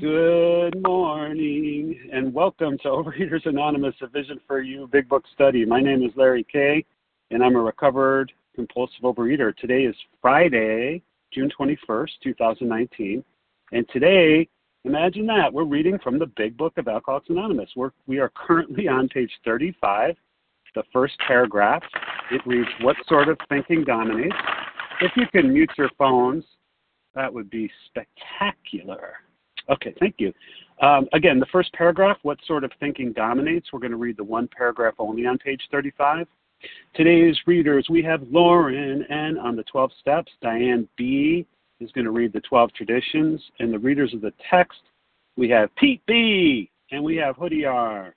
Good morning, and welcome to Overeaters Anonymous, A Vision for You Big Book Study. My name is Larry K, and I'm a recovered compulsive overeater. Today is Friday, June 21st, 2019, and today, imagine that, we're reading from the Big Book of Alcoholics Anonymous. We are currently on page 35, the first paragraph. It reads, "What sort of thinking dominates?" If you can mute your phones, that would be spectacular. Okay, thank you. Again, the first paragraph, what sort of thinking dominates? We're going to read the one paragraph only on page 35. Today's readers, we have Lauren N on the 12 steps. Diane B is going to read the 12 traditions. And the readers of the text, we have Pete B and we have Hoodie R.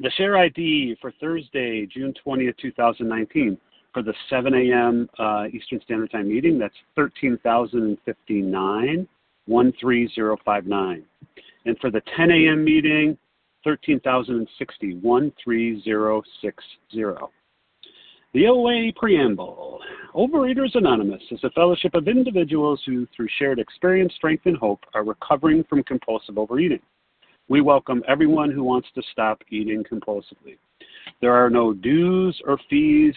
The share ID for Thursday, June 20th, 2019. For the 7 a.m. Eastern Standard Time meeting, that's 13,059, 13059. And for the 10 a.m. meeting, 13,060, 13060. The OA Preamble. Overeaters Anonymous is a fellowship of individuals who, through shared experience, strength, and hope, are recovering from compulsive overeating. We welcome everyone who wants to stop eating compulsively. There are no dues or fees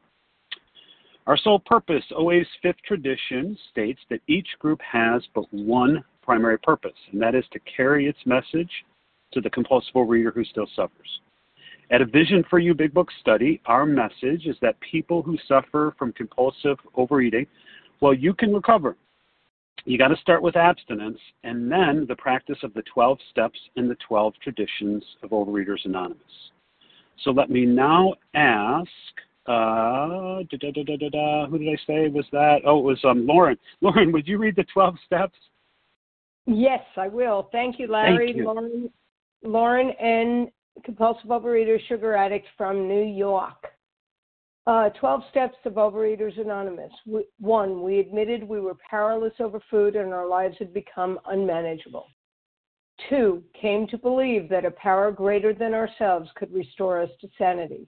Our sole purpose, OA's fifth tradition, states that each group has but one primary purpose, and that is to carry its message to the compulsive overeater who still suffers. At A Vision for You Big Book Study, our message is that people who suffer from compulsive overeating, well, you can recover. You got to start with abstinence and then the practice of the 12 steps and the 12 traditions of Overeaters Anonymous. So let me now ask, who did I say was that? Oh, it was Lauren. Lauren, would you read the 12 steps? Yes, I will. Thank you, Larry. Thank you. Lauren N., compulsive overeater, sugar addict from New York. 12 steps of Overeaters Anonymous. 1, we admitted we were powerless over food and our lives had become unmanageable. 2, came to believe that a power greater than ourselves could restore us to sanity.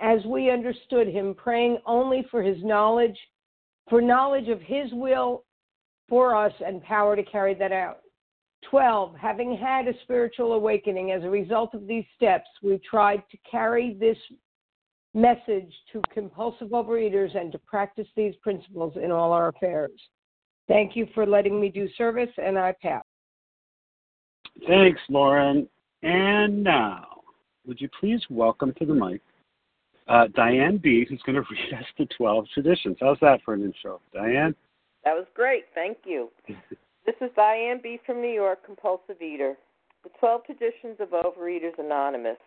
as we understood him, praying only for his knowledge, for knowledge of his will for us and power to carry that out. 12, having had a spiritual awakening as a result of these steps, we tried to carry this message to compulsive overeaters and to practice these principles in all our affairs. Thank you for letting me do service, and I pass. Thanks, Lauren. And now, would you please welcome to the mic Diane B, who's going to read us the 12 traditions. How's that for an intro, Diane? That was great. Thank you. This is Diane B. from New York, compulsive eater. The 12 traditions of Overeaters Anonymous.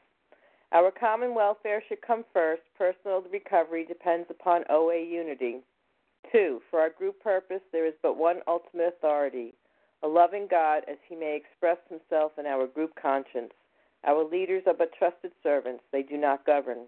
Our common welfare should come first. Personal recovery depends upon OA unity. 2, for our group purpose, there is but one ultimate authority, a loving God, as he may express himself in our group conscience. Our leaders are but trusted servants. They do not govern.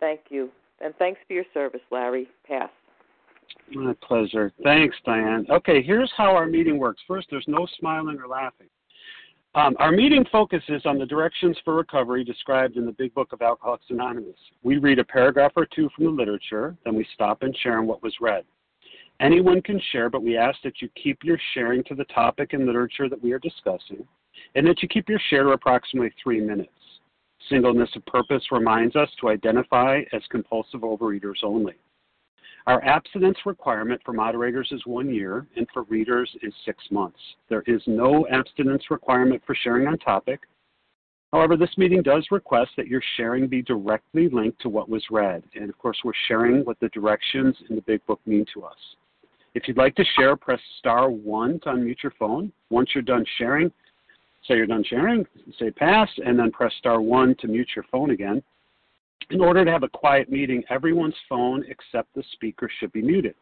Thank you, and thanks for your service, Larry. Pass. My pleasure. Thanks, Diane. Okay, here's how our meeting works. First, there's no smiling or laughing. Our meeting focuses on the directions for recovery described in the Big Book of Alcoholics Anonymous. We read a paragraph or two from the literature, then we stop and share on what was read. Anyone can share, but we ask that you keep your sharing to the topic and literature that we are discussing, and that you keep your share to approximately 3 minutes. Singleness of purpose reminds us to identify as compulsive overeaters only. Our abstinence requirement for moderators is 1 year, and for readers is 6 months. There is no abstinence requirement for sharing on topic. However, this meeting does request that your sharing be directly linked to what was read. And, of course, we're sharing what the directions in the Big Book mean to us. If you'd like to share, press *1 to unmute your phone. Once you're done sharing, say you're done sharing, say pass, and then press *1 to mute your phone again. In order to have a quiet meeting, everyone's phone except the speaker should be muted.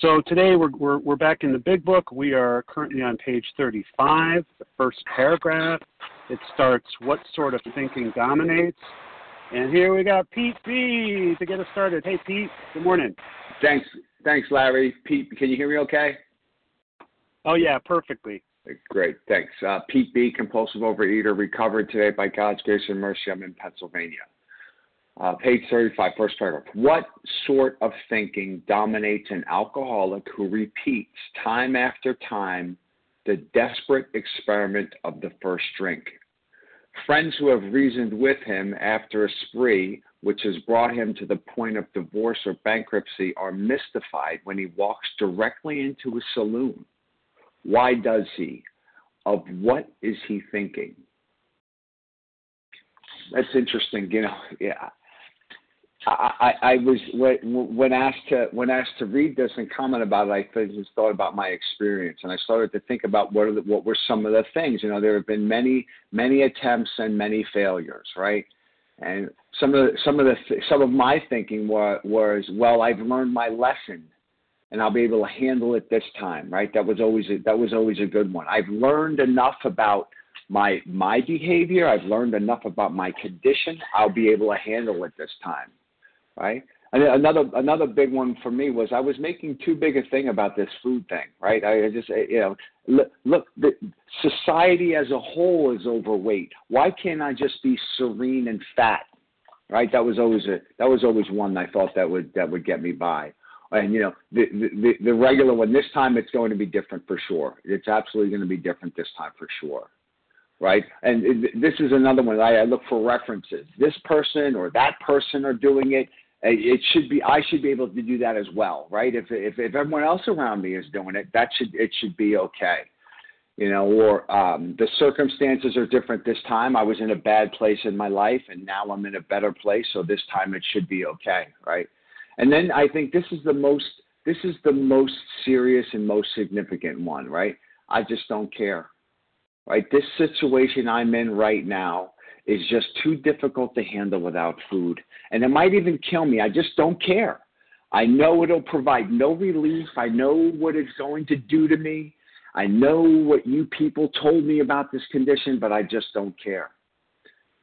So today we're back in the Big Book. We are currently on page 35, the first paragraph. It starts, what sort of thinking dominates? And here we got Pete B to get us started. Hey, Pete, good morning. Thanks, Larry. Pete, can you hear me okay? Oh, yeah, perfectly. Great, thanks. Pete B, compulsive overeater, recovered today by God's grace and mercy. I'm in Pennsylvania. Page 35, first paragraph. What sort of thinking dominates an alcoholic who repeats time after time the desperate experiment of the first drink? Friends who have reasoned with him after a spree, which has brought him to the point of divorce or bankruptcy, are mystified when he walks directly into a saloon. Why does he? Of what is he thinking? That's interesting, you know. Yeah. I was when asked to read this and comment about it, I just thought about my experience, and I started to think about what were some of the things. You know, there have been many attempts and many failures, right? And some of my thinking was, well, I've learned my lesson, and I'll be able to handle it this time, right? That was always a good one. I've learned enough about my behavior. I've learned enough about my condition. I'll be able to handle it this time, right? And another big one for me was I was making too big a thing about this food thing, right? I just, you know, look, the society as a whole is overweight. Why can't I just be serene and fat, right? That was always one I thought that would get me by. And, you know, the regular one, this time it's going to be different for sure. It's absolutely going to be different this time for sure. Right? And this is another one. I look for references. This person or that person are doing it. I should be able to do that as well, right? If everyone else around me is doing it, it should be okay, you know. Or the circumstances are different this time. I was in a bad place in my life, and now I'm in a better place, so this time it should be okay, right? And then I think this is the most serious and most significant one, right? I just don't care. Right, this situation I'm in right now is just too difficult to handle without food. And it might even kill me. I just don't care. I know it'll provide no relief. I know what it's going to do to me. I know what you people told me about this condition, but I just don't care.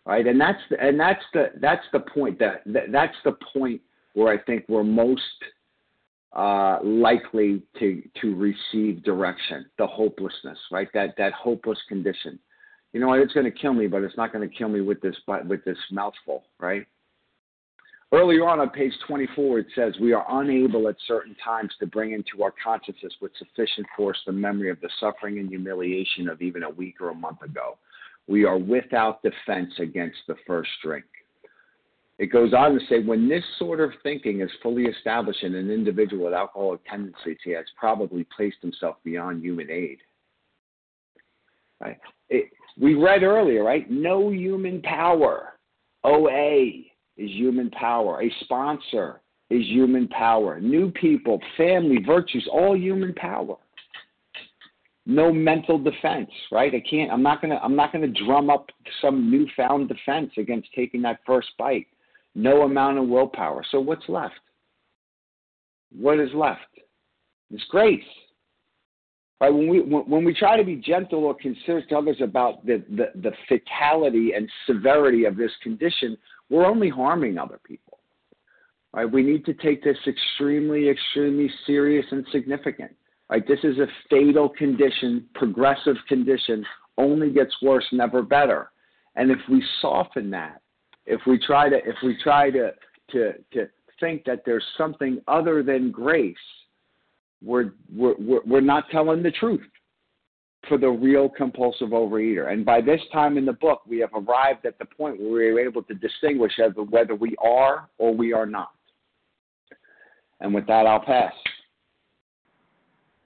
All right, and that's the point where I think we're most likely to receive direction, the hopelessness, right? That hopeless condition. You know what? It's going to kill me, but it's not going to kill me with this mouthful, right? Earlier on page 24, it says, we are unable at certain times to bring into our consciousness with sufficient force the memory of the suffering and humiliation of even a week or a month ago. We are without defense against the first drink. It goes on to say, when this sort of thinking is fully established in an individual with alcoholic tendencies, he has probably placed himself beyond human aid. Right? We read earlier, right? No human power. OA. Is human power. A sponsor is human power. New people, family, virtues, all human power. No mental defense, right? I'm not gonna drum up some newfound defense against taking that first bite. No amount of willpower. So what's left? What is left? It's grace. Right? When we try to be gentle or considerate to others about the fatality and severity of this condition, we're only harming other people. Right? We need to take this extremely, extremely serious and significant. Right? This is a fatal condition, progressive condition, only gets worse, never better. And if we soften that, if we try to think that there's something other than grace, we're not telling the truth for the real compulsive overeater. And by this time in the book, we have arrived at the point where we're able to distinguish as to whether we are or we are not. And with that, I'll pass.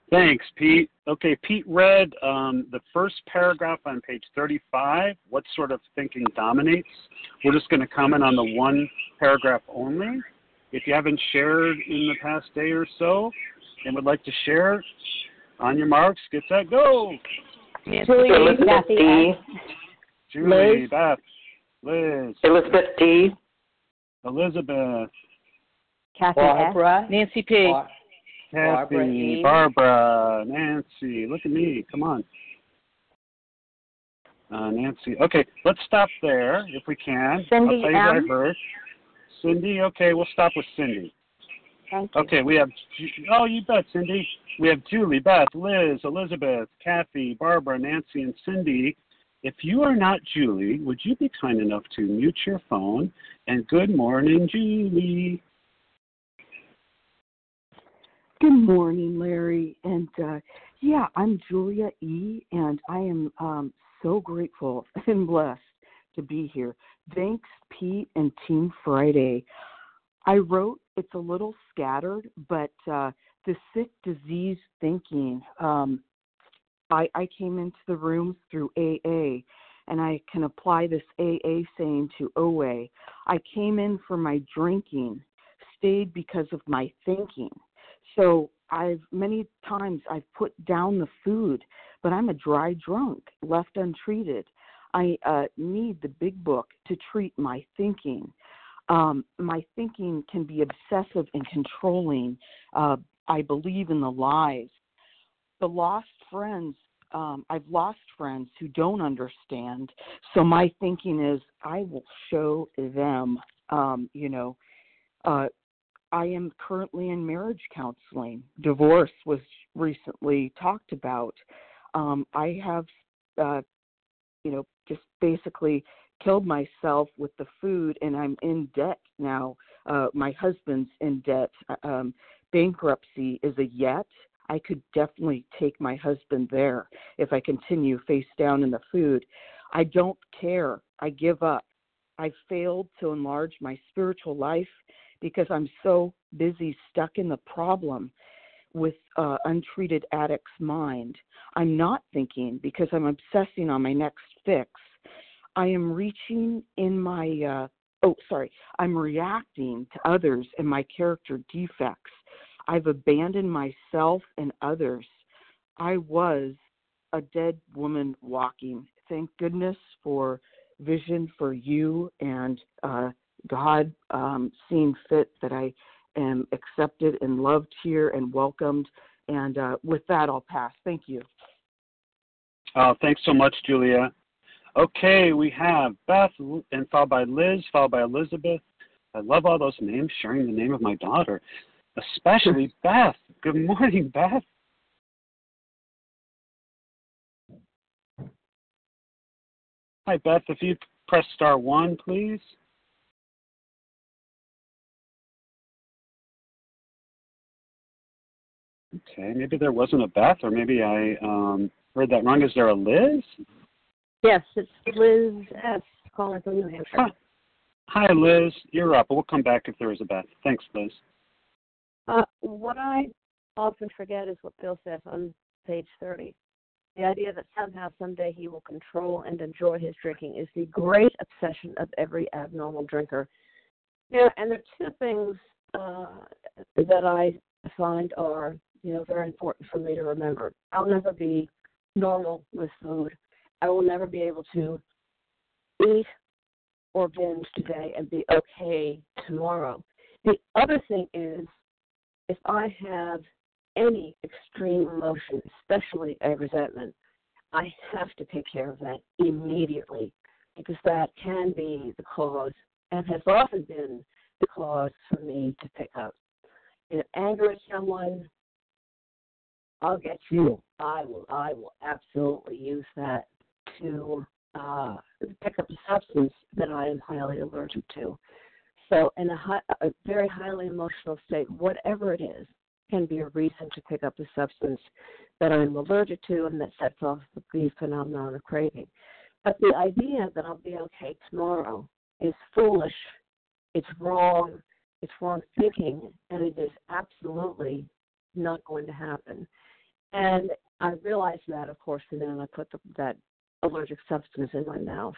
Thanks, Pete. Okay, Pete read the first paragraph on page 35, what sort of thinking dominates. We're just going to comment on the one paragraph only. If you haven't shared in the past day or so and would like to share, on your marks, get set, go. Julie, Elizabeth D. Julie, Liz. Beth, Liz. Elizabeth D. Elizabeth. Kathy Barbara. S. Nancy P. Kathy, Barbara, Nancy. Look at me. Come on. Nancy. Okay, let's stop there if we can. Cindy M. I'll tell you what I heard. Cindy, okay, we'll stop with Cindy. Okay, we have, oh, you bet, Cindy. We have Julie, Beth, Liz, Elizabeth, Kathy, Barbara, Nancy, and Cindy. If you are not Julie, would you be kind enough to mute your phone? And good morning, Julie. Good morning, Larry. And, I'm Julia E., and I am so grateful and blessed to be here. Thanks, Pete and Team Friday. I wrote, it's a little scattered, but the sick disease thinking, I came into the rooms through AA, and I can apply this AA saying to OA. I came in for my drinking, stayed because of my thinking. So many times I've put down the food, but I'm a dry drunk, left untreated. I need the big book to treat my thinking. My thinking can be obsessive and controlling. I believe in the lies. I've lost friends who don't understand. So my thinking is, I will show them. I am currently in marriage counseling. Divorce was recently talked about. I have, just basically killed myself with the food, and I'm in debt now. My husband's in debt. Bankruptcy is a yet. I could definitely take my husband there if I continue face down in the food. I don't care. I give up. I failed to enlarge my spiritual life because I'm so busy stuck in the problem with untreated addict's mind. I'm not thinking because I'm obsessing on my next fix. I'm reacting to others and my character defects. I've abandoned myself and others. I was a dead woman walking. Thank goodness for Vision for You, and God seeing fit that I am accepted and loved here and welcomed. And with that, I'll pass. Thank you. Thanks so much, Julia. Okay, we have Beth, and followed by Liz, followed by Elizabeth. I love all those names, sharing the name of my daughter, especially Beth. Good morning, Beth. Hi, Beth. If you press star one, please. Okay, maybe there wasn't a Beth, or maybe I heard that wrong. Is there a Liz? Yes, it's Liz S, calling from New Hampshire. Hi, Liz. You're up. We'll come back if there is a Beth. Thanks, Liz. What I often forget is what Bill said on page 30. The idea that somehow, someday, he will control and enjoy his drinking is the great obsession of every abnormal drinker. You know, and there are two things that I find are, you know, very important for me to remember. I'll never be normal with food. I will never be able to eat or binge today and be okay tomorrow. The other thing is, if I have any extreme emotion, especially a resentment, I have to take care of that immediately, because that can be the cause, and has often been the cause for me to pick up. You know, anger at someone, I'll get you. I will absolutely use that to pick up a substance that I am highly allergic to. So in a very highly emotional state, whatever it is, can be a reason to pick up a substance that I'm allergic to and that sets off the phenomenon of craving. But the idea that I'll be okay tomorrow is foolish, it's wrong thinking, and it is absolutely not going to happen. And I realized that, of course, and then I put that allergic substance in my mouth.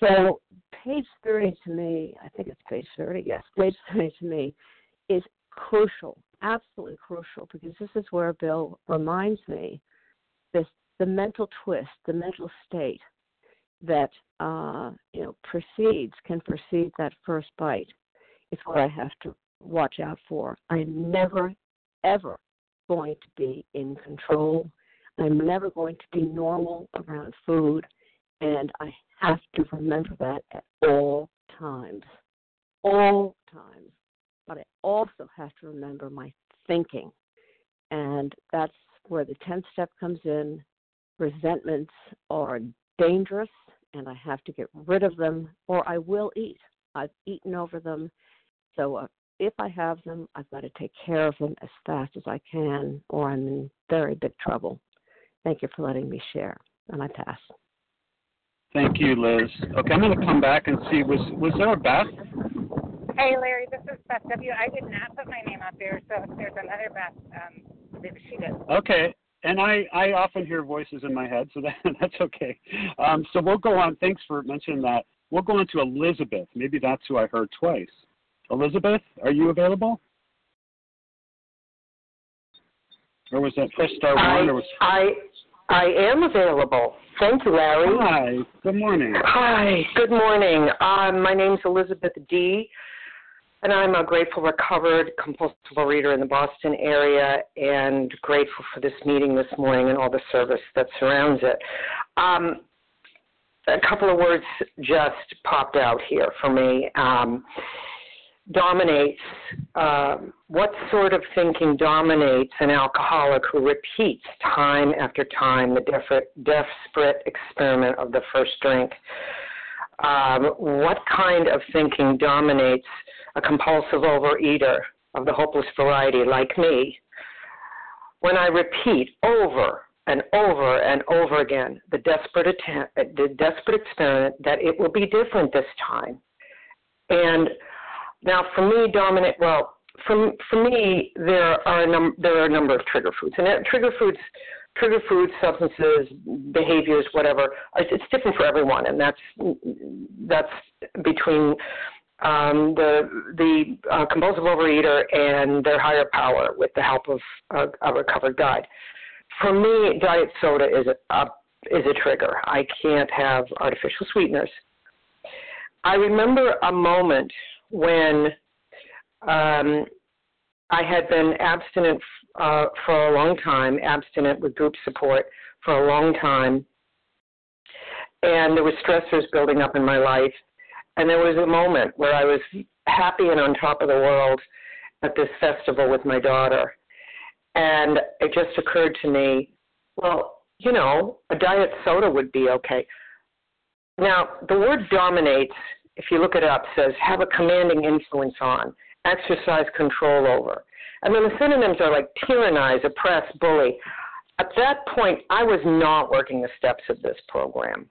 So page 30 to me, I think it's page 30, yes, page 30 to me is crucial, absolutely crucial, because this is where Bill reminds me the mental twist, the mental state that can precede that first bite is what I have to watch out for. I'm never, ever going to be in control. I'm never going to be normal around food, and I have to remember that at all times. But I also have to remember my thinking, and that's where the 10th step comes in. Resentments are dangerous, and I have to get rid of them, or I will eat. I've eaten over them, so if I have them, I've got to take care of them as fast as I can, or I'm in very big trouble. Thank you for letting me share, and I pass. Thank you, Liz. Okay, I'm going to come back and see, was there a Beth? Hey, Larry, this is Beth W. I did not put my name up there, so if there's another Beth, she did. Okay, and I often hear voices in my head, so that's okay. So we'll go on. Thanks for mentioning that. We'll go on to Elizabeth. Maybe that's who I heard twice. Elizabeth, are you available? Or was that press star one? I am available. Thank you, Larry. Hi. Good morning. Hi. Good morning. My name's Elizabeth D., and I'm a grateful, recovered, compulsive reader in the Boston area, and grateful for this meeting this morning and all the service that surrounds it. A couple of words just popped out here for me. Dominates. What sort of thinking dominates an alcoholic who repeats time after time the desperate experiment of the first drink? What kind of thinking dominates a compulsive overeater of the hopeless variety like me? When I repeat over and over and over again the desperate experiment that it will be different this time. And now, for me, there are a number of trigger foods, and trigger foods, substances, behaviors, whatever. It's different for everyone, and that's between the compulsive overeater and their higher power with the help of a recovered guide. For me, diet soda is a trigger. I can't have artificial sweeteners. I remember a moment when I had been abstinent for a long time, abstinent with group support for a long time. And there were stressors building up in my life. And there was a moment where I was happy and on top of the world at this festival with my daughter. And it just occurred to me, well, you know, a diet soda would be okay. Now, the word dominates, if you look it up, says have a commanding influence on, exercise control over. And then the synonyms are like tyrannize, oppress, bully. At that point, I was not working the steps of this program,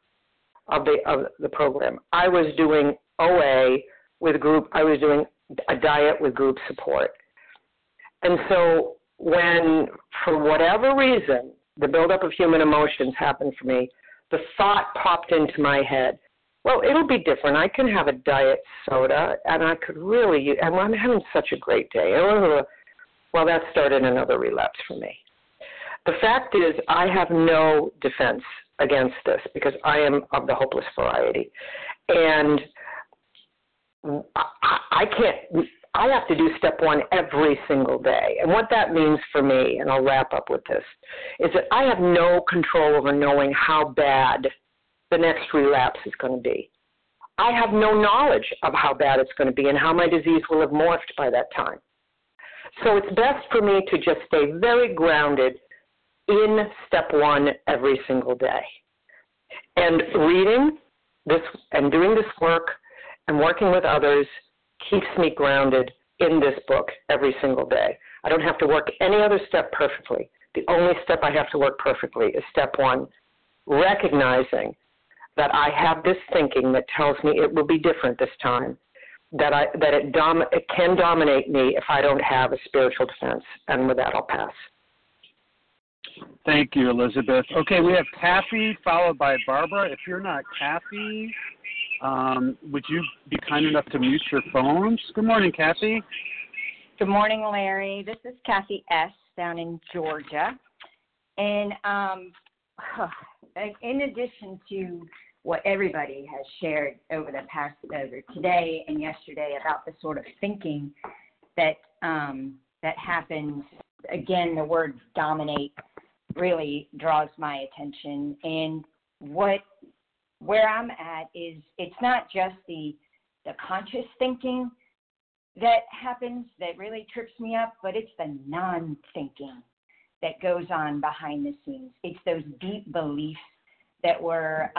of the program. I was doing OA with group. I was doing a diet with group support. And so when, for whatever reason, the buildup of human emotions happened for me, the thought popped into my head, well, it'll be different. I can have a diet soda, and I could really – and I'm having such a great day. Well, that started another relapse for me. The fact is I have no defense against this because I am of the hopeless variety. And I can't – I have to do step one every single day. And what that means for me, and I'll wrap up with this, is that I have no control over knowing how bad the next relapse is going to be. I have no knowledge of how bad it's going to be and how my disease will have morphed by that time. So it's best for me to just stay very grounded in step one every single day. And reading this and doing this work and working with others keeps me grounded in this book every single day. I don't have to work any other step perfectly. The only step I have to work perfectly is step one, recognizing that I have this thinking that tells me it will be different this time, that it can dominate me if I don't have a spiritual defense. And with that, I'll pass. Thank you, Elizabeth. Okay, we have Kathy followed by Barbara. If you're not Kathy, would you be kind enough to mute your phones? Good morning, Kathy. Good morning, Larry. This is Kathy S. down in Georgia. And in addition to what everybody has shared over today and yesterday about the sort of thinking that happens, again, the word dominate really draws my attention. And where I'm at is it's not just the conscious thinking that happens that really trips me up, but it's the non-thinking that goes on behind the scenes. It's those deep beliefs that were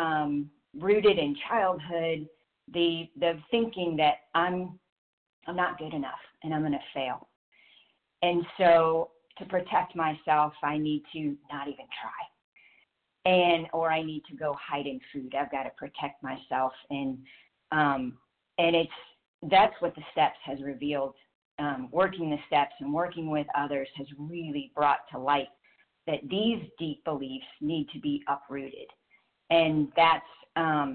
rooted in childhood, the thinking that I'm not good enough and I'm going to fail. And so to protect myself, I need to not even try, or I need to go hide in food. I've got to protect myself, and that's what the steps has revealed. Working the steps and working with others has really brought to light that these deep beliefs need to be uprooted, and that's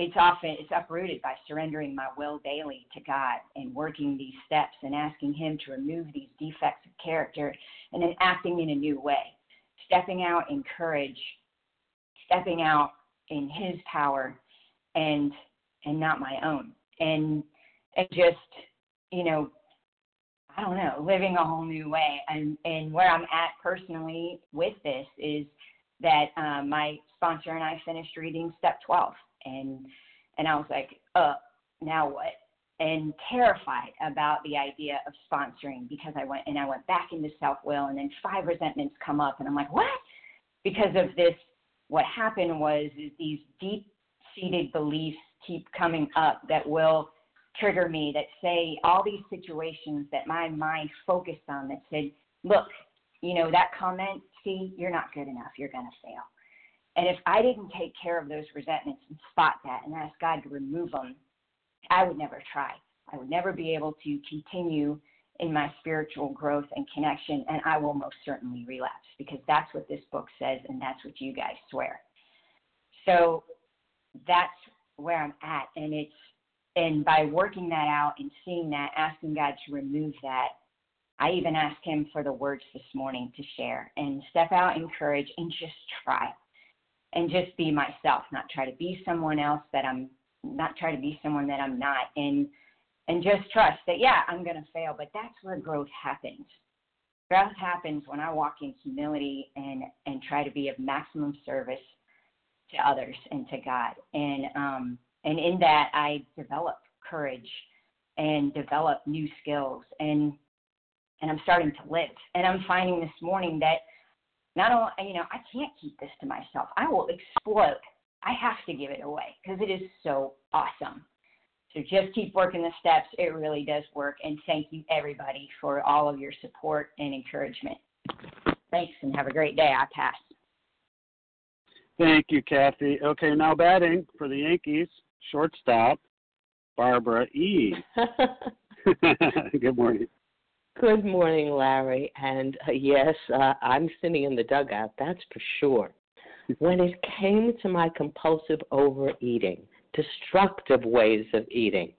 it's uprooted by surrendering my will daily to God and working these steps and asking Him to remove these defects of character and then acting in a new way, stepping out in courage, stepping out in His power and not my own. And just, you know, I don't know, living a whole new way. And where I'm at personally with this is that my sponsor and I finished reading step 12. And I was like, now what? And terrified about the idea of sponsoring because I went back into self-will, and then 5 resentments come up, and I'm like, what? Because of this, what happened is these deep-seated beliefs keep coming up that will trigger me, that say all these situations that my mind focused on that said, look, you know, that comment, see, you're not good enough, you're going to fail. And if I didn't take care of those resentments and spot that and ask God to remove them, I would never try. I would never be able to continue in my spiritual growth and connection, and I will most certainly relapse, because that's what this book says and that's what you guys swear. So that's where I'm at, and by working that out and seeing that, asking God to remove that, I even asked Him for the words this morning to share and step out in courage and just try. And just be myself, not try to be someone else that I'm not, try to be someone that I'm not, and just trust that, yeah, I'm going to fail, but that's where growth happens. Growth happens when I walk in humility and try to be of maximum service to others and to God. And in that, I develop courage and develop new skills, and I'm starting to live. And I'm finding this morning that not only, I can't keep this to myself. I will explode. I have to give it away because it is so awesome. So just keep working the steps. It really does work. And thank you, everybody, for all of your support and encouragement. Thanks, and have a great day. I pass. Thank you, Kathy. Okay, now batting for the Yankees, shortstop, Barbara E. Good morning. Good morning, Larry. And yes, I'm sitting in the dugout, that's for sure. When it came to my compulsive overeating, destructive ways of eating,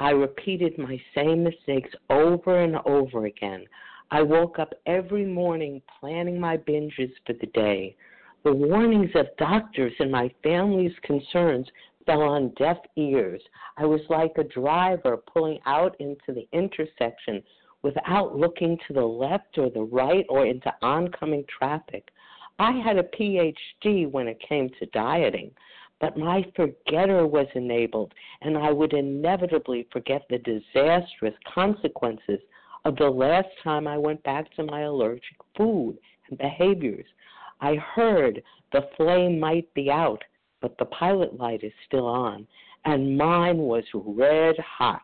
I repeated my same mistakes over and over again. I woke up every morning planning my binges for the day. The warnings of doctors and my family's concerns fell on deaf ears. I was like a driver pulling out into the intersection without looking to the left or the right or into oncoming traffic. I had a PhD when it came to dieting, but my forgetter was enabled, and I would inevitably forget the disastrous consequences of the last time I went back to my allergic food and behaviors. I heard the flame might be out, but the pilot light is still on, and mine was red hot.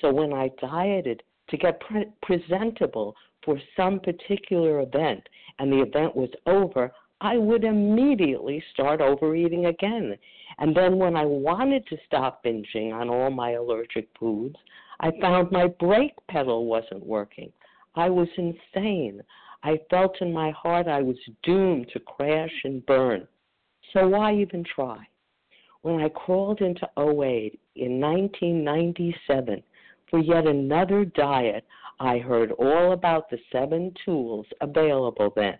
So when I dieted to get presentable for some particular event, and the event was over, I would immediately start overeating again. And then when I wanted to stop binging on all my allergic foods, I found my brake pedal wasn't working. I was insane. I felt in my heart I was doomed to crash and burn. So why even try? When I crawled into OA in 1997 for yet another diet, I heard all about the 7 tools available then.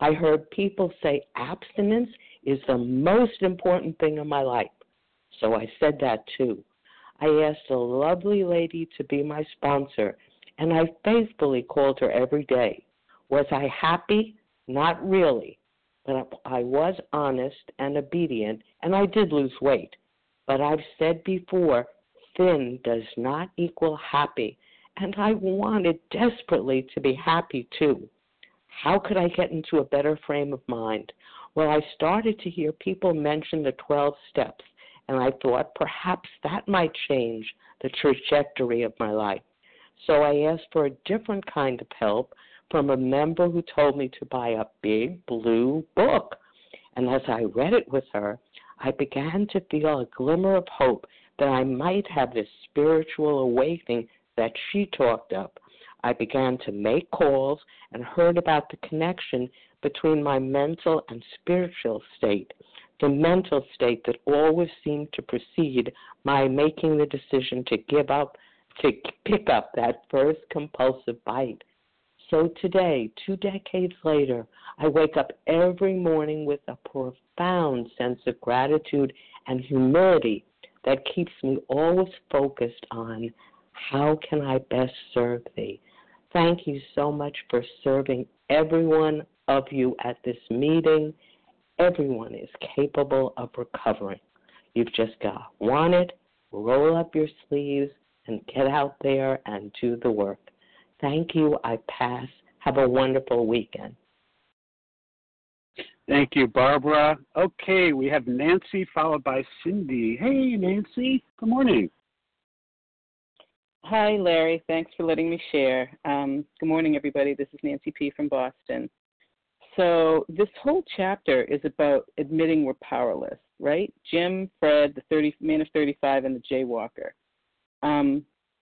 I heard people say abstinence is the most important thing in my life. So I said that too. I asked a lovely lady to be my sponsor, and I faithfully called her every day. Was I happy? Not really. But I was honest and obedient, and I did lose weight. But I've said before, thin does not equal happy, and I wanted desperately to be happy too. How could I get into a better frame of mind? Well, I started to hear people mention the 12 steps, and I thought perhaps that might change the trajectory of my life. So I asked for a different kind of help from a member who told me to buy a big blue book. And as I read it with her, I began to feel a glimmer of hope that I might have this spiritual awakening that she talked of. I began to make calls and heard about the connection between my mental and spiritual state, the mental state that always seemed to precede my making the decision to give up, to pick up that first compulsive bite. So today, 2 decades later, I wake up every morning with a profound sense of gratitude and humility that keeps me always focused on how can I best serve thee. Thank you so much for serving everyone of you at this meeting. Everyone is capable of recovering. You've just got to want it, roll up your sleeves, and get out there and do the work. Thank you. I pass. Have a wonderful weekend. Thank you, Barbara. Okay, we have Nancy followed by Cindy. Hey, Nancy. Good morning. Hi, Larry. Thanks for letting me share. Good morning, everybody. This is Nancy P. from Boston. So this whole chapter is about admitting we're powerless, right? Jim, Fred, the man of 35, and the jaywalker.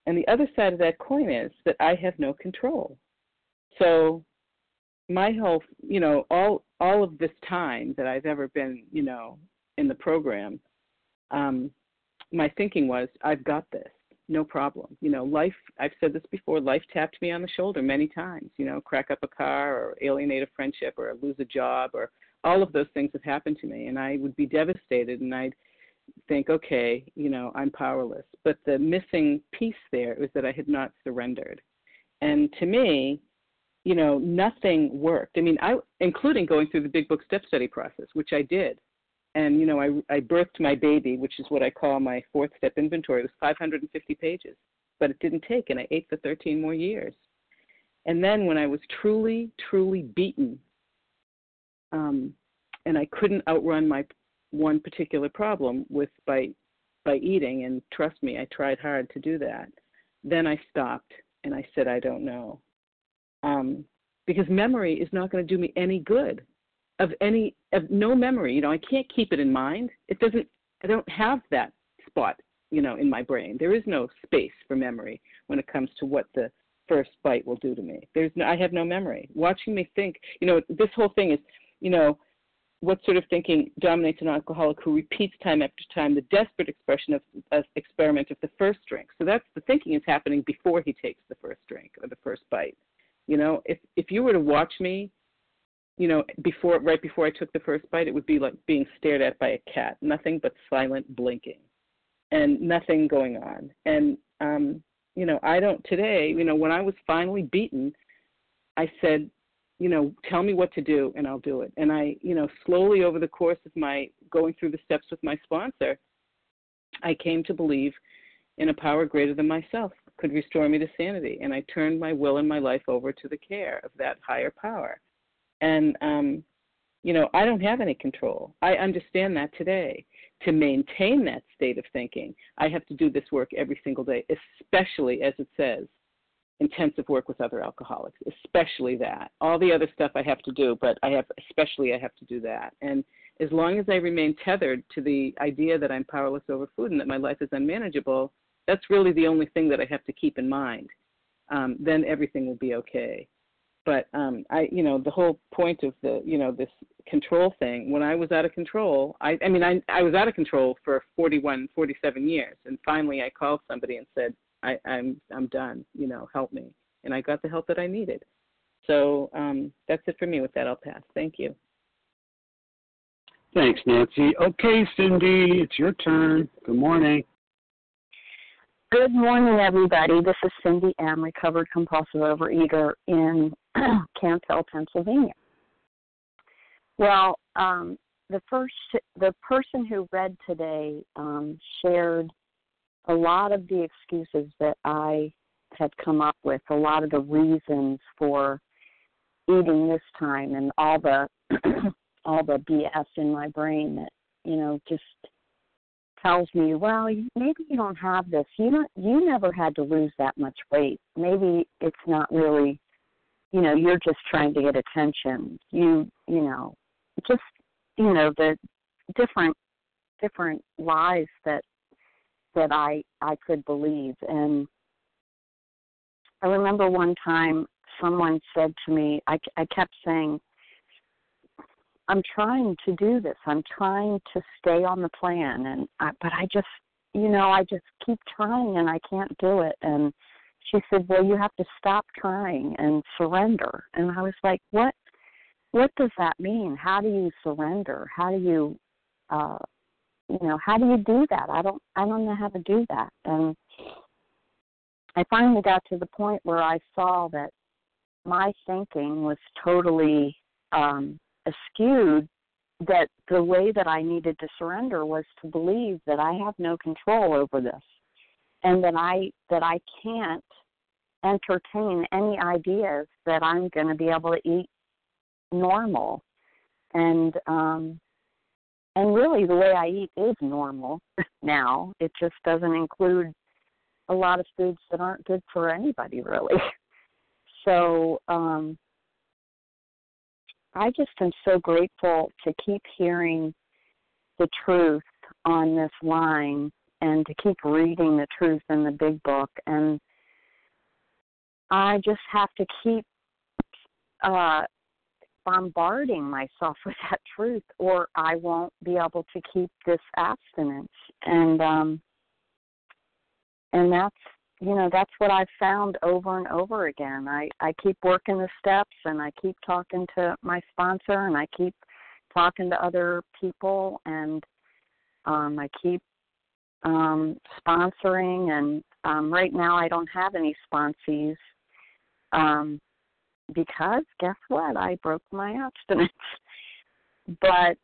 And the other side of that coin is that I have no control. So my whole, all of this time that I've ever been, in the program, my thinking was, I've got this, no problem. Life, I've said this before, life tapped me on the shoulder many times, crack up a car or alienate a friendship or lose a job or all of those things have happened to me. And I would be devastated and I'd think, okay, I'm powerless. But the missing piece there was that I had not surrendered. And to me, you know, nothing worked. I mean, including going through the Big Book Step Study process, which I did. And, you know, I birthed my baby, which is what I call my fourth step inventory. It was 550 pages, but it didn't take, and I ate for 13 more years. And then when I was truly, truly beaten, and I couldn't outrun my one particular problem by eating, and trust me, I tried hard to do that, then I stopped, and I said, I don't know. Because memory is not going to do me any good of no memory. You know, I can't keep it in mind. I don't have that spot, you know, in my brain. There is no space for memory when it comes to what the first bite will do to me. I have no memory. Watching me think, you know, this whole thing is, you know, what sort of thinking dominates an alcoholic who repeats time after time the desperate expression of experiment of the first drink. So that's the thinking is happening before he takes the first drink or the first bite. You know, if you were to watch me, you know, right before I took the first bite, it would be like being stared at by a cat, nothing but silent blinking and nothing going on. And, you know, today, you know, when I was finally beaten, I said, you know, tell me what to do and I'll do it. And I, you know, slowly over the course of my going through the steps with my sponsor, I came to believe in a power greater than myself could restore me to sanity. And I turned my will and my life over to the care of that higher power. And, you know, I don't have any control. I understand that today. To maintain that state of thinking, I have to do this work every single day, especially, as it says, intensive work with other alcoholics, especially that. All the other stuff I have to do, but especially I have to do that. And as long as I remain tethered to the idea that I'm powerless over food and that my life is unmanageable, that's really the only thing that I have to keep in mind. Then everything will be okay. But you know, the whole point of the, you know, this control thing. When I was out of control, I was out of control for 47 years, and finally I called somebody and said, I'm done. You know, help me. And I got the help that I needed. So that's it for me. With that, I'll pass. Thank you. Thanks, Nancy. Okay, Cindy, it's your turn. Good morning. Good morning, everybody. This is Cindy M, recovered compulsive overeater in Camp Hill, Pennsylvania. Well, the person who read today shared a lot of the excuses that I had come up with, a lot of the reasons for eating this time, and all the BS in my brain that, you know, just tells me, well, maybe you don't have this. You never had to lose that much weight. Maybe it's not really, you know, you're just trying to get attention. You know, just, you know, the different lies that I could believe. And I remember one time someone said to me, I kept saying, I'm trying to do this. I'm trying to stay on the plan, but I just, you know, I just keep trying and I can't do it. And she said, well, you have to stop trying and surrender. And I was like, what does that mean? How do you surrender? How do you, you know, how do you do that? I don't know how to do that. And I finally got to the point where I saw that my thinking was totally, skewed, that the way that I needed to surrender was to believe that I have no control over this, and that I can't entertain any ideas that I'm going to be able to eat normal. And really, the way I eat is normal now. It just doesn't include a lot of foods that aren't good for anybody, really. So I just am so grateful to keep hearing the truth on this line and to keep reading the truth in the Big Book. And I just have to keep bombarding myself with that truth, or I won't be able to keep this abstinence. And that's, you know, that's what I've found over and over again. I keep working the steps, and I keep talking to my sponsor, and I keep talking to other people, and I keep sponsoring. And right now I don't have any sponsees, because guess what? I broke my abstinence. But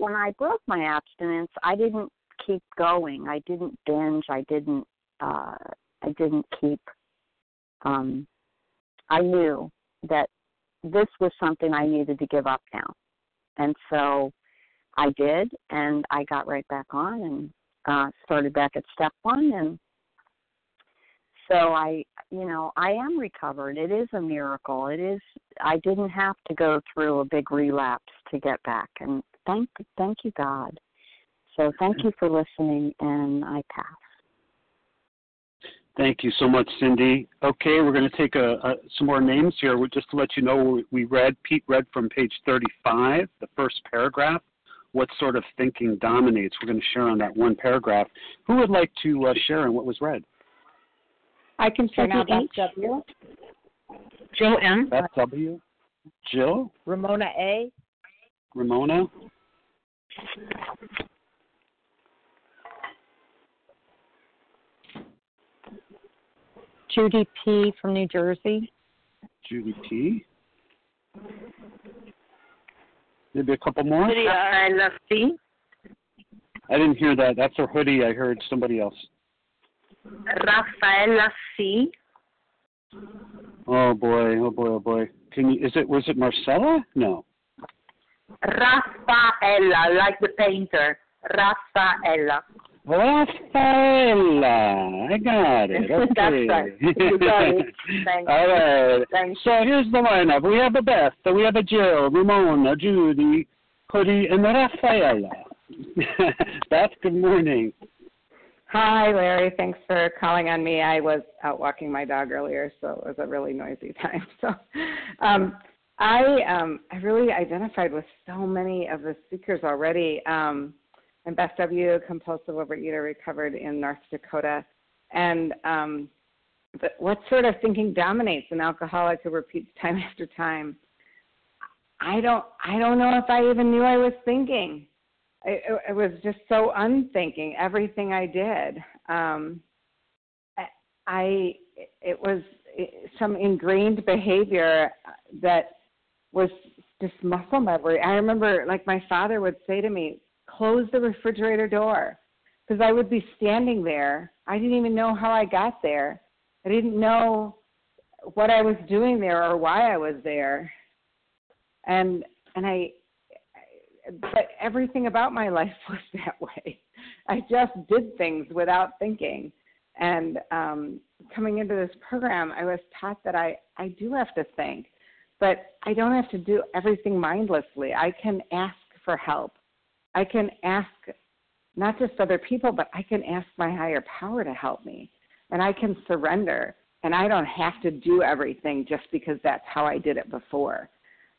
when I broke my abstinence, I didn't keep going. I didn't binge. I didn't keep I knew that this was something I needed to give up now. And so I did, and I got right back on and started back at step one. And so I am recovered. It is a miracle. It is. I didn't have to go through a big relapse to get back. And thank you, God. So thank you for listening, and I pass. Thank you so much, Cindy. Okay, we're going to take some more names here. Just to let you know, Pete read from page 35, the first paragraph, what sort of thinking dominates. We're going to share on that one paragraph. Who would like to share on what was read? I can share now. Beth W. Joe M. Beth W. Jill. Ramona A. Ramona. Judy P. from New Jersey. Judy P. Maybe a couple more. Hoodie R. I love C. I didn't hear that. That's a hoodie. I heard somebody else. Raffaella C. Oh boy! Oh boy! Oh boy! Can you? Was it Marcella? No. Raffaella, like the painter. Raffaella. Raffaella, I got it. Okay. That's right. You got it. Thank you. All right. Thank you. So here's the lineup. We have a Beth, we have a Jill, Ramona, Judy, Cody, and Raffaella. Beth, good morning. Hi, Larry. Thanks for calling on me. I was out walking my dog earlier, so it was a really noisy time. So I really identified with so many of the speakers already. I'm Beth W., compulsive overeater, recovered in North Dakota. And what sort of thinking dominates an alcoholic who repeats time after time? I don't know if I even knew I was thinking. It was just so unthinking, everything I did. It was some ingrained behavior that was just muscle memory. I remember, like, my father would say to me, close the refrigerator door, because I would be standing there. I didn't even know how I got there. I didn't know what I was doing there or why I was there. But everything about my life was that way. I just did things without thinking. And coming into this program, I was taught that I do have to think, but I don't have to do everything mindlessly. I can ask for help. I can ask not just other people, but I can ask my higher power to help me, and I can surrender, and I don't have to do everything just because that's how I did it before.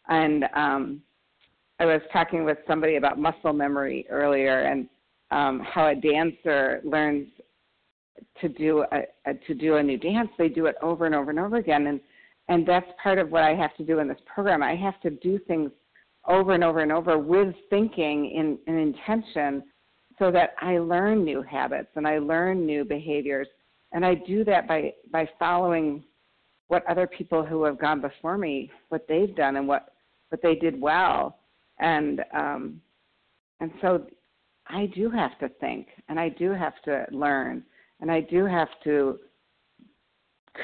And I was talking with somebody about muscle memory earlier, and how a dancer learns to do a new dance. They do it over and over and over again, and that's part of what I have to do in this program. I have to do things over and over and over with thinking and intention, so that I learn new habits and I learn new behaviors. And I do that by following what other people who have gone before me, what they've done and what they did well. And so I do have to think, and I do have to learn, and I do have to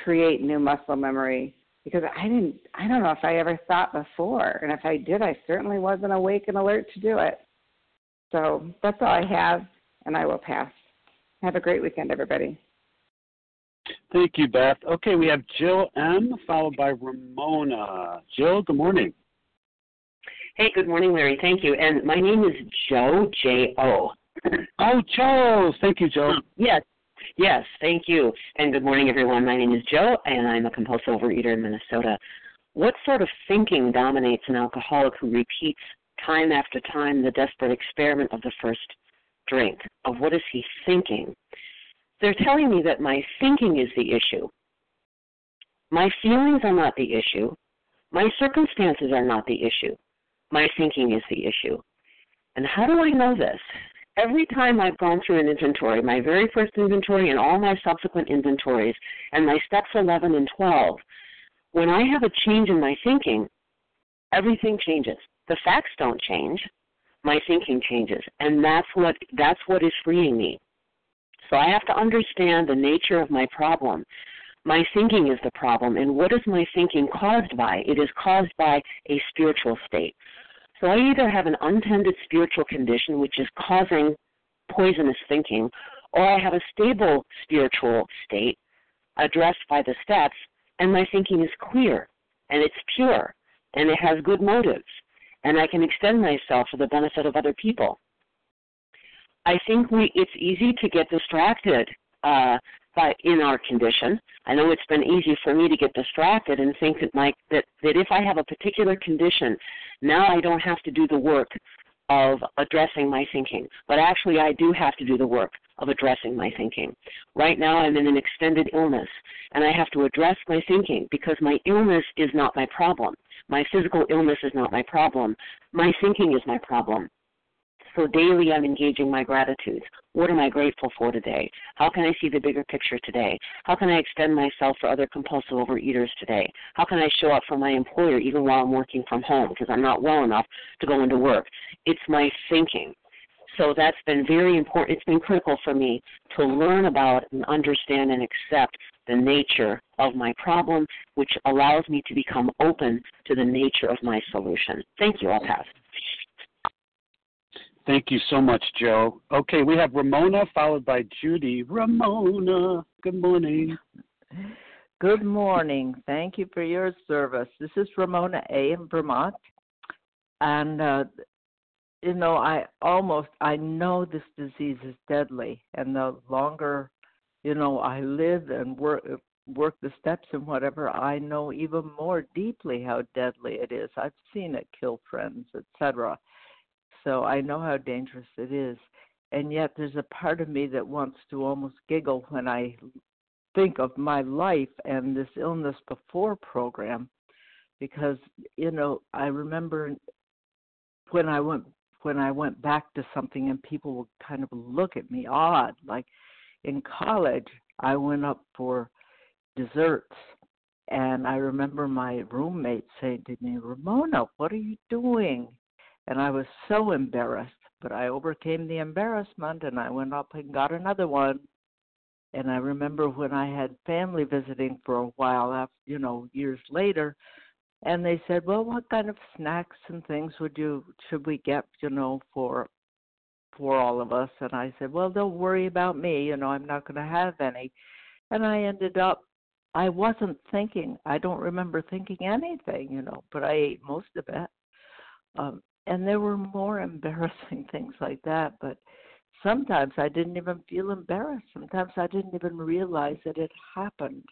create new muscle memory, because I don't know if I ever thought before. And if I did, I certainly wasn't awake and alert to do it. So that's all I have, and I will pass. Have a great weekend, everybody. Thank you, Beth. Okay, we have Jill M., followed by Ramona. Jill, good morning. Hey, good morning, Larry. Thank you. And my name is Joe, J-O. Oh, Joe. Thank you, Joe. Yes, thank you. And good morning, everyone. My name is Joe, and I'm a compulsive overeater in Minnesota. What sort of thinking dominates an alcoholic who repeats time after time the desperate experiment of the first drink? Of what is he thinking? They're telling me that my thinking is the issue. My feelings are not the issue. My circumstances are not the issue. My thinking is the issue. And how do I know this? Every time I've gone through an inventory, my very first inventory and all my subsequent inventories, and my steps 11 and 12, when I have a change in my thinking, everything changes. The facts don't change. My thinking changes, and that's what is freeing me. So I have to understand the nature of my problem. My thinking is the problem, and what is my thinking caused by? It is caused by a spiritual state. So I either have an untended spiritual condition, which is causing poisonous thinking, or I have a stable spiritual state addressed by the steps, and my thinking is clear, and it's pure, and it has good motives, and I can extend myself for the benefit of other people. I think it's easy to get distracted in our condition. I know it's been easy for me to get distracted and think that if I have a particular condition, now I don't have to do the work of addressing my thinking. But actually, I do have to do the work of addressing my thinking. Right now, I'm in an extended illness, and I have to address my thinking because my illness is not my problem. My physical illness is not my problem. My thinking is my problem. So daily I'm engaging my gratitudes. What am I grateful for today? How can I see the bigger picture today? How can I extend myself for other compulsive overeaters today? How can I show up for my employer even while I'm working from home because I'm not well enough to go into work? It's my thinking. So that's been very important. It's been critical for me to learn about and understand and accept the nature of my problem, which allows me to become open to the nature of my solution. Thank you. I'll pass. Thank you so much, Joe. Okay, we have Ramona followed by Judy. Ramona, good morning. Good morning. Thank you for your service. This is Ramona A. in Vermont. And, I know this disease is deadly. And the longer, I live and work the steps and whatever, I know even more deeply how deadly it is. I've seen it kill friends, etc. So I know how dangerous it is. And yet there's a part of me that wants to almost giggle when I think of my life and this Illness Before program because, I remember when I went back to something and people would kind of look at me odd. Like in college, I went up for desserts. And I remember my roommate saying to me, Ramona, what are you doing? And I was so embarrassed, but I overcame the embarrassment, and I went up and got another one. And I remember when I had family visiting for a while, after, years later, and they said, well, what kind of snacks and things should we get, for all of us? And I said, well, don't worry about me, I'm not going to have any. And I ended up, I wasn't thinking. I don't remember thinking anything, but I ate most of it. And there were more embarrassing things like that, but sometimes I didn't even feel embarrassed. Sometimes I didn't even realize that it happened,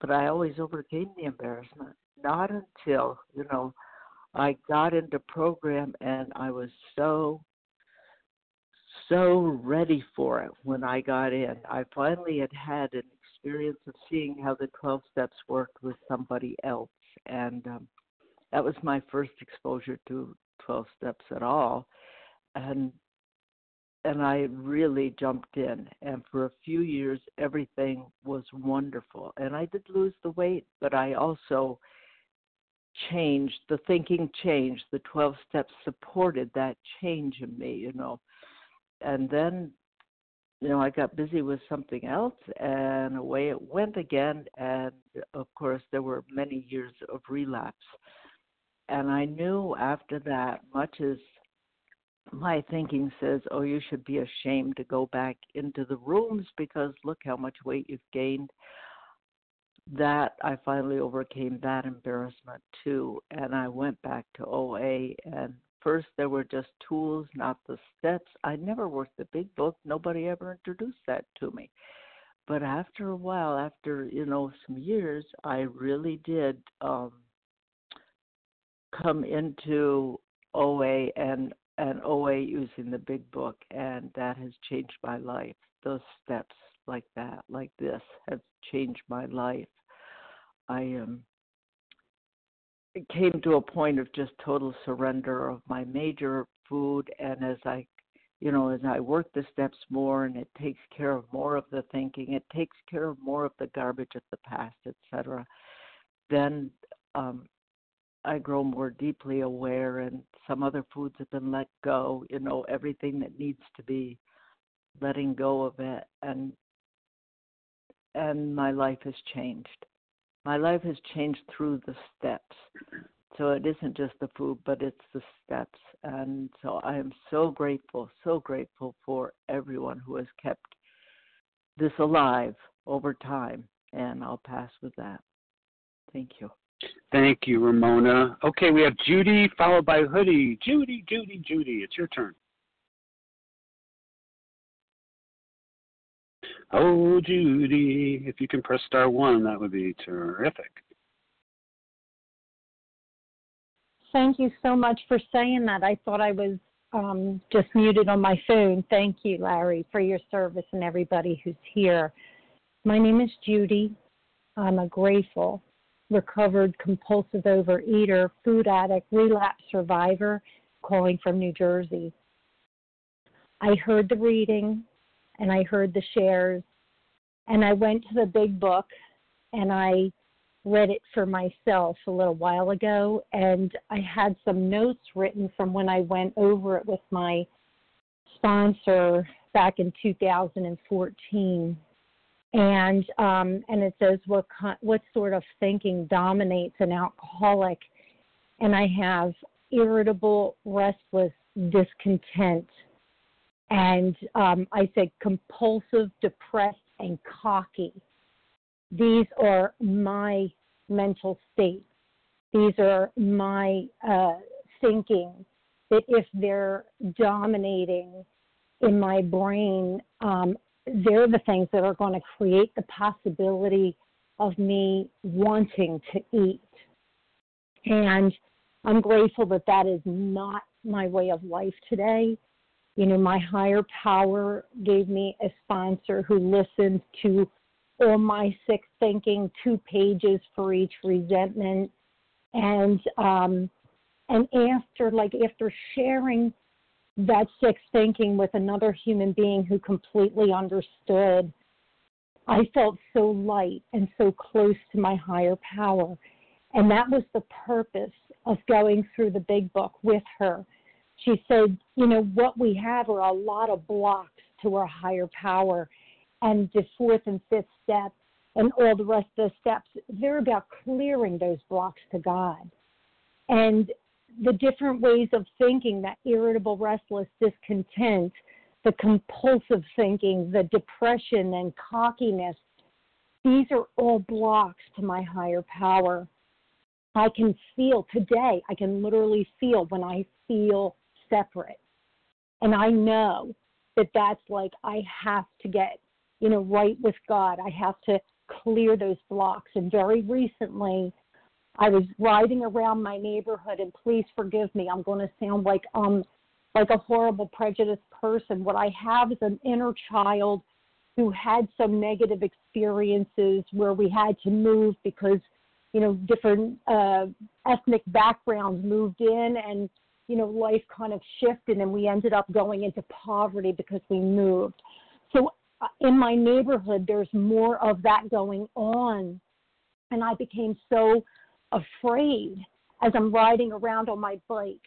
but I always overcame the embarrassment. Not until, I got into program and I was so ready for it when I got in. I finally had an experience of seeing how the 12 steps worked with somebody else, and that was my first exposure to 12 steps at all, and I really jumped in, and for a few years everything was wonderful, and I did lose the weight, but I also changed, the thinking changed, the 12 steps supported that change in me, and then, I got busy with something else, and away it went again, and of course there were many years of relapse. And I knew after that, much as my thinking says, oh, you should be ashamed to go back into the rooms because look how much weight you've gained, that I finally overcame that embarrassment too. And I went back to OA, and first there were just tools, not the steps. I never worked the big book. Nobody ever introduced that to me. But after a while, after, some years, I really did come into OA and OA using the big book, and that has changed my life. Those steps like that, like this, have changed my life. I came to a point of just total surrender of my major food, and as I, as I work the steps more, and it takes care of more of the thinking, it takes care of more of the garbage of the past, etc., then I grow more deeply aware, and some other foods have been let go, you know, everything that needs to be letting go of it, and my life has changed. My life has changed through the steps. So it isn't just the food, but it's the steps. And so I am so grateful for everyone who has kept this alive over time. And I'll pass with that. Thank you. Thank you, Ramona. Okay, we have Judy followed by Hoodie. Judy, it's your turn. Oh, Judy, if you can press star one, that would be terrific. Thank you so much for saying that. I thought I was just muted on my phone. Thank you, Larry, for your service and everybody who's here. My name is Judy. I'm a grateful, recovered compulsive overeater, food addict, relapse survivor, calling from New Jersey. I heard the reading and I heard the shares, and I went to the big book and I read it for myself a little while ago, and I had some notes written from when I went over it with my sponsor back in 2014. And it says what sort of thinking dominates an alcoholic, and I have irritable, restless, discontent, and I said compulsive, depressed, and cocky. These are my mental states. These are my thinking that if they're dominating in my brain, they're the things that are going to create the possibility of me wanting to eat. And I'm grateful that that is not my way of life today. You know, my higher power gave me a sponsor who listened to all my sick thinking, 2 pages for each resentment. And after sharing that sick thinking with another human being who completely understood, I felt so light and so close to my higher power. And that was the purpose of going through the big book with her. She said, you know, what we have are a lot of blocks to our higher power. And the 4th and 5th step and all the rest of the steps, they're about clearing those blocks to God. And the different ways of thinking, that irritable, restless, discontent, the compulsive thinking, the depression and cockiness, these are all blocks to my higher power. I can feel today, I can literally feel when I feel separate. And I know that that's like I have to get, you know, right with God. I have to clear those blocks. And very recently, I was riding around my neighborhood, and please forgive me, I'm going to sound like a horrible, prejudiced person. What I have is an inner child who had some negative experiences where we had to move because, you know, different ethnic backgrounds moved in, and, you know, life kind of shifted, and we ended up going into poverty because we moved. So in my neighborhood, there's more of that going on, and I became so afraid as I'm riding around on my bike.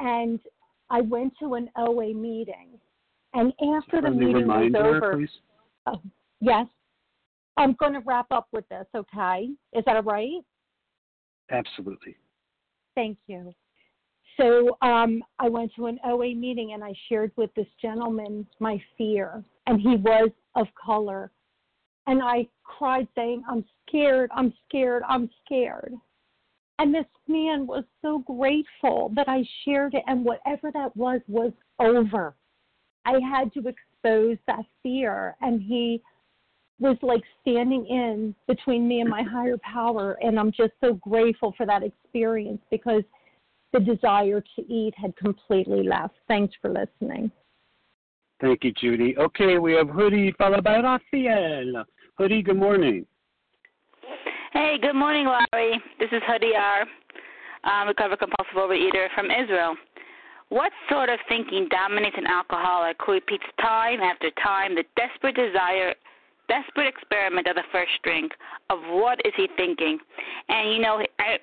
And I went to an OA meeting, and after the meeting was over, yes, I'm going to wrap up with this, okay? Is that all right? Absolutely. Thank you. So I went to an OA meeting, and I shared with this gentleman my fear, and he was of color. And I cried saying, I'm scared. And this man was so grateful that I shared it, and whatever that was over. I had to expose that fear, and he was like standing in between me and my higher power, and I'm just so grateful for that experience because the desire to eat had completely left. Thanks for listening. Thank you, Judy. Okay, we have Hoodie followed by Raffaella. Hoodie, good morning. Hey, good morning, Larry. This is Hoodie R, recovered compulsive overeater from Israel. What sort of thinking dominates an alcoholic who repeats time after time the desperate desire desperate experiment of the first drink, of what is he thinking. And, you know, I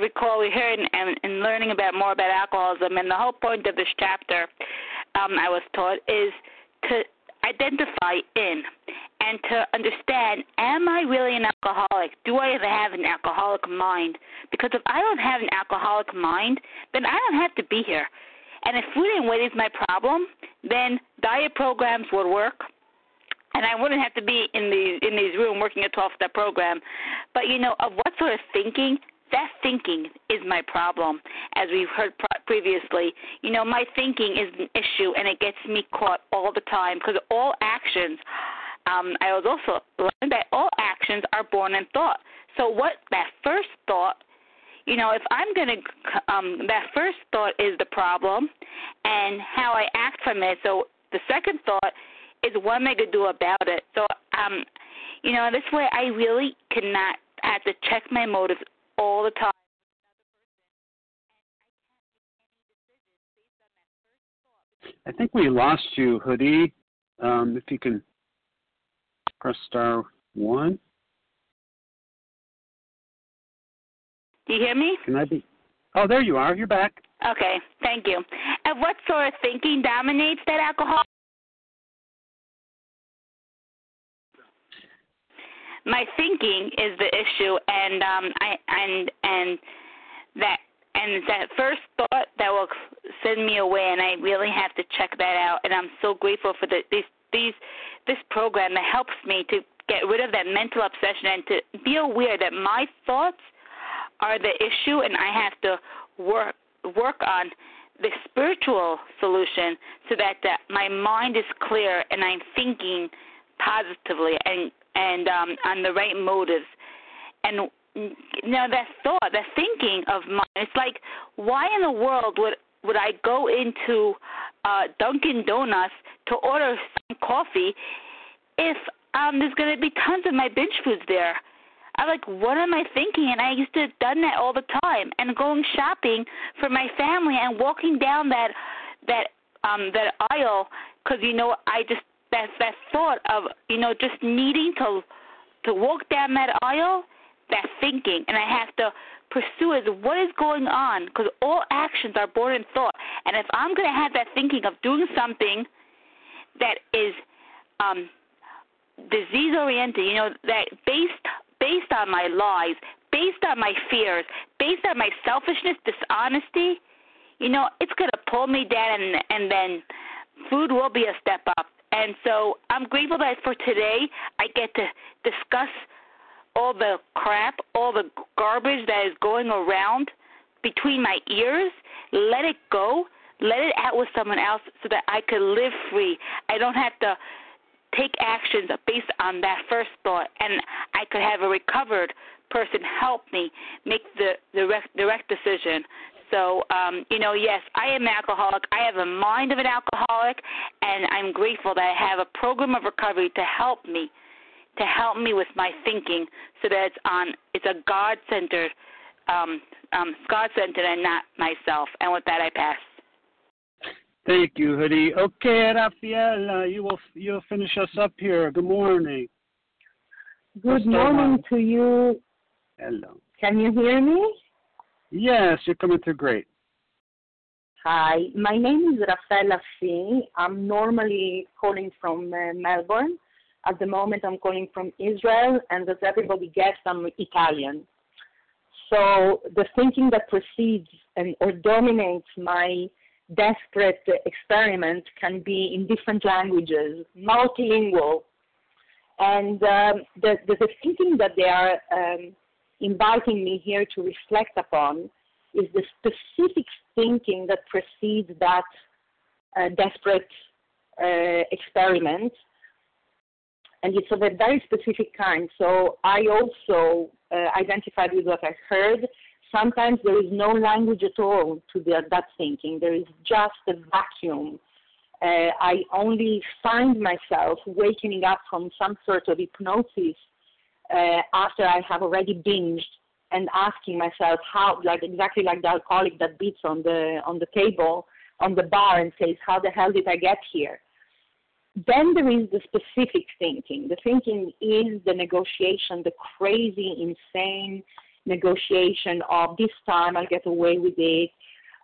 recall we heard and learning about more about alcoholism, and the whole point of this chapter, I was taught, is to identify in and to understand, am I really an alcoholic? Do I ever have an alcoholic mind? Because if I don't have an alcoholic mind, then I don't have to be here. And if food and weight is my problem, then diet programs would work, and I wouldn't have to be in these rooms working a 12-step program. But, you know, of what sort of thinking, that thinking is my problem, as we've heard previously. You know, my thinking is an issue, and it gets me caught all the time because all actions, I was also learned that all actions are born in thought. So what that first thought, you know, if I'm going to, that first thought is the problem and how I act from it. So the second thought is what am I going to do about it. So, you know, this way I really cannot, I have to check my motives all the time. I think we lost you, Hoodie. If you can press star one. Do you hear me? Can I be? Oh, there you are. You're back. Okay, thank you. And what sort of thinking dominates that alcohol? My thinking is the issue, and that first thought that will send me away, and I really have to check that out. And I'm so grateful for this program that helps me to get rid of that mental obsession and to be aware that my thoughts are the issue, and I have to work on the spiritual solution so that my mind is clear and I'm thinking positively and on the right motives. And now that thought, that thinking of mine, it's like, why in the world would I go into Dunkin' Donuts to order some coffee if there's going to be tons of my binge foods there? I'm like, what am I thinking? And I used to have done that all the time, and going shopping for my family and walking down that aisle because, you know, I just, that thought of, you know, just needing to walk down that aisle, that thinking, and I have to pursue is what is going on, because all actions are born in thought. And if I'm going to have that thinking of doing something that is disease-oriented, you know, that based on my lies, based on my fears, based on my selfishness, dishonesty, you know, it's going to pull me down, and then food will be a step up. And so I'm grateful that for today I get to discuss all the crap, all the garbage that is going around between my ears, let it go, let it out with someone else so that I could live free. I don't have to take actions based on that first thought, and I could have a recovered person help me make the right decision. So, you know, yes, I am an alcoholic. I have a mind of an alcoholic, and I'm grateful that I have a program of recovery to help me with my thinking, so that it's a God-centered, and not myself. And with that, I pass. Thank you, Hoodie. Okay, Raffaella, you'll finish us up here. Good morning. Good morning to you. Hello. Can you hear me? Yes, you're coming through great. Hi, my name is Raffaella C. I'm normally calling from Melbourne. At the moment, I'm calling from Israel, and as everybody gets, I'm Italian. So the thinking that precedes or dominates my desperate experiment can be in different languages, multilingual. And the thinking that they are inviting me here to reflect upon is the specific thinking that precedes that desperate experiment. And it's of a very specific kind. So I also identified with what I heard. Sometimes there is no language at all to that thinking. There is just a vacuum. I only find myself waking up from some sort of hypnosis after I have already binged, and asking myself how, like exactly like the alcoholic that beats on the table, on the bar, and says, how the hell did I get here? Then there is the specific thinking. The thinking is the negotiation, the crazy, insane negotiation of this time I'll get away with it.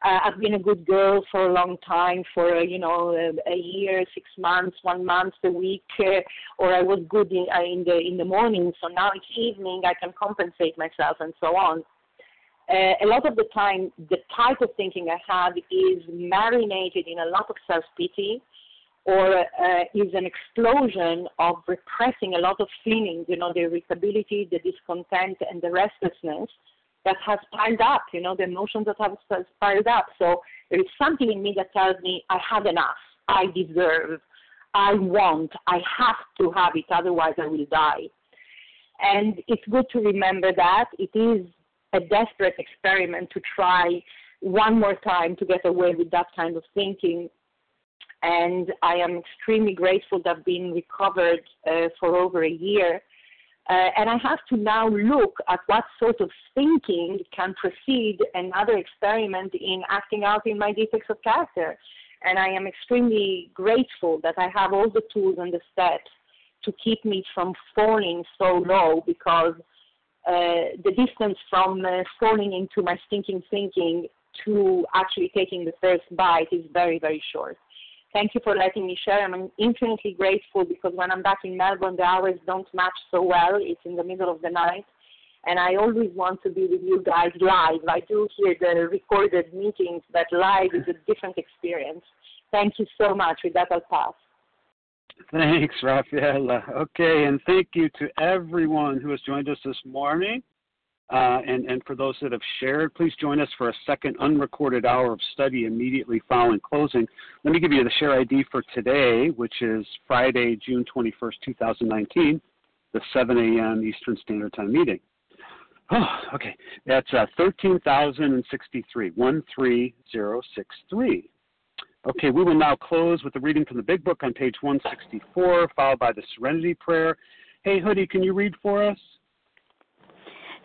I've been a good girl for a long time, for, a year, 6 months, 1 month, a week, or I was good in the morning, so now it's evening, I can compensate myself, and so on. A lot of the time, the type of thinking I have is marinated in a lot of self-pity, or is an explosion of repressing a lot of feelings, the irritability, the discontent, and the restlessness that has piled up, the emotions that have piled up. So there is something in me that tells me I had enough, I deserve, I want, I have to have it, otherwise I will die. And it's good to remember that. It is a desperate experiment to try one more time to get away with that kind of thinking. And I am extremely grateful that I've been recovered for over a year. And I have to now look at what sort of thinking can precede another experiment in acting out in my defects of character. And I am extremely grateful that I have all the tools and the steps to keep me from falling so low, because the distance from falling into my stinking thinking to actually taking the first bite is very, very short. Thank you for letting me share. I'm infinitely grateful, because when I'm back in Melbourne, the hours don't match so well. It's in the middle of the night, and I always want to be with you guys live. I do hear the recorded meetings, but live is a different experience. Thank you so much. With that, I'll pass. Thanks, Raffaella. Okay, and thank you to everyone who has joined us this morning. And for those that have shared, please join us for a second unrecorded hour of study immediately following closing. Let me give you the share ID for today, which is Friday, June 21st, 2019, the 7 a.m. Eastern Standard Time meeting. Oh, okay. That's 13,063, 13063. Okay, we will now close with the reading from the Big Book on page 164, followed by the Serenity Prayer. Hey, Hoodie, can you read for us?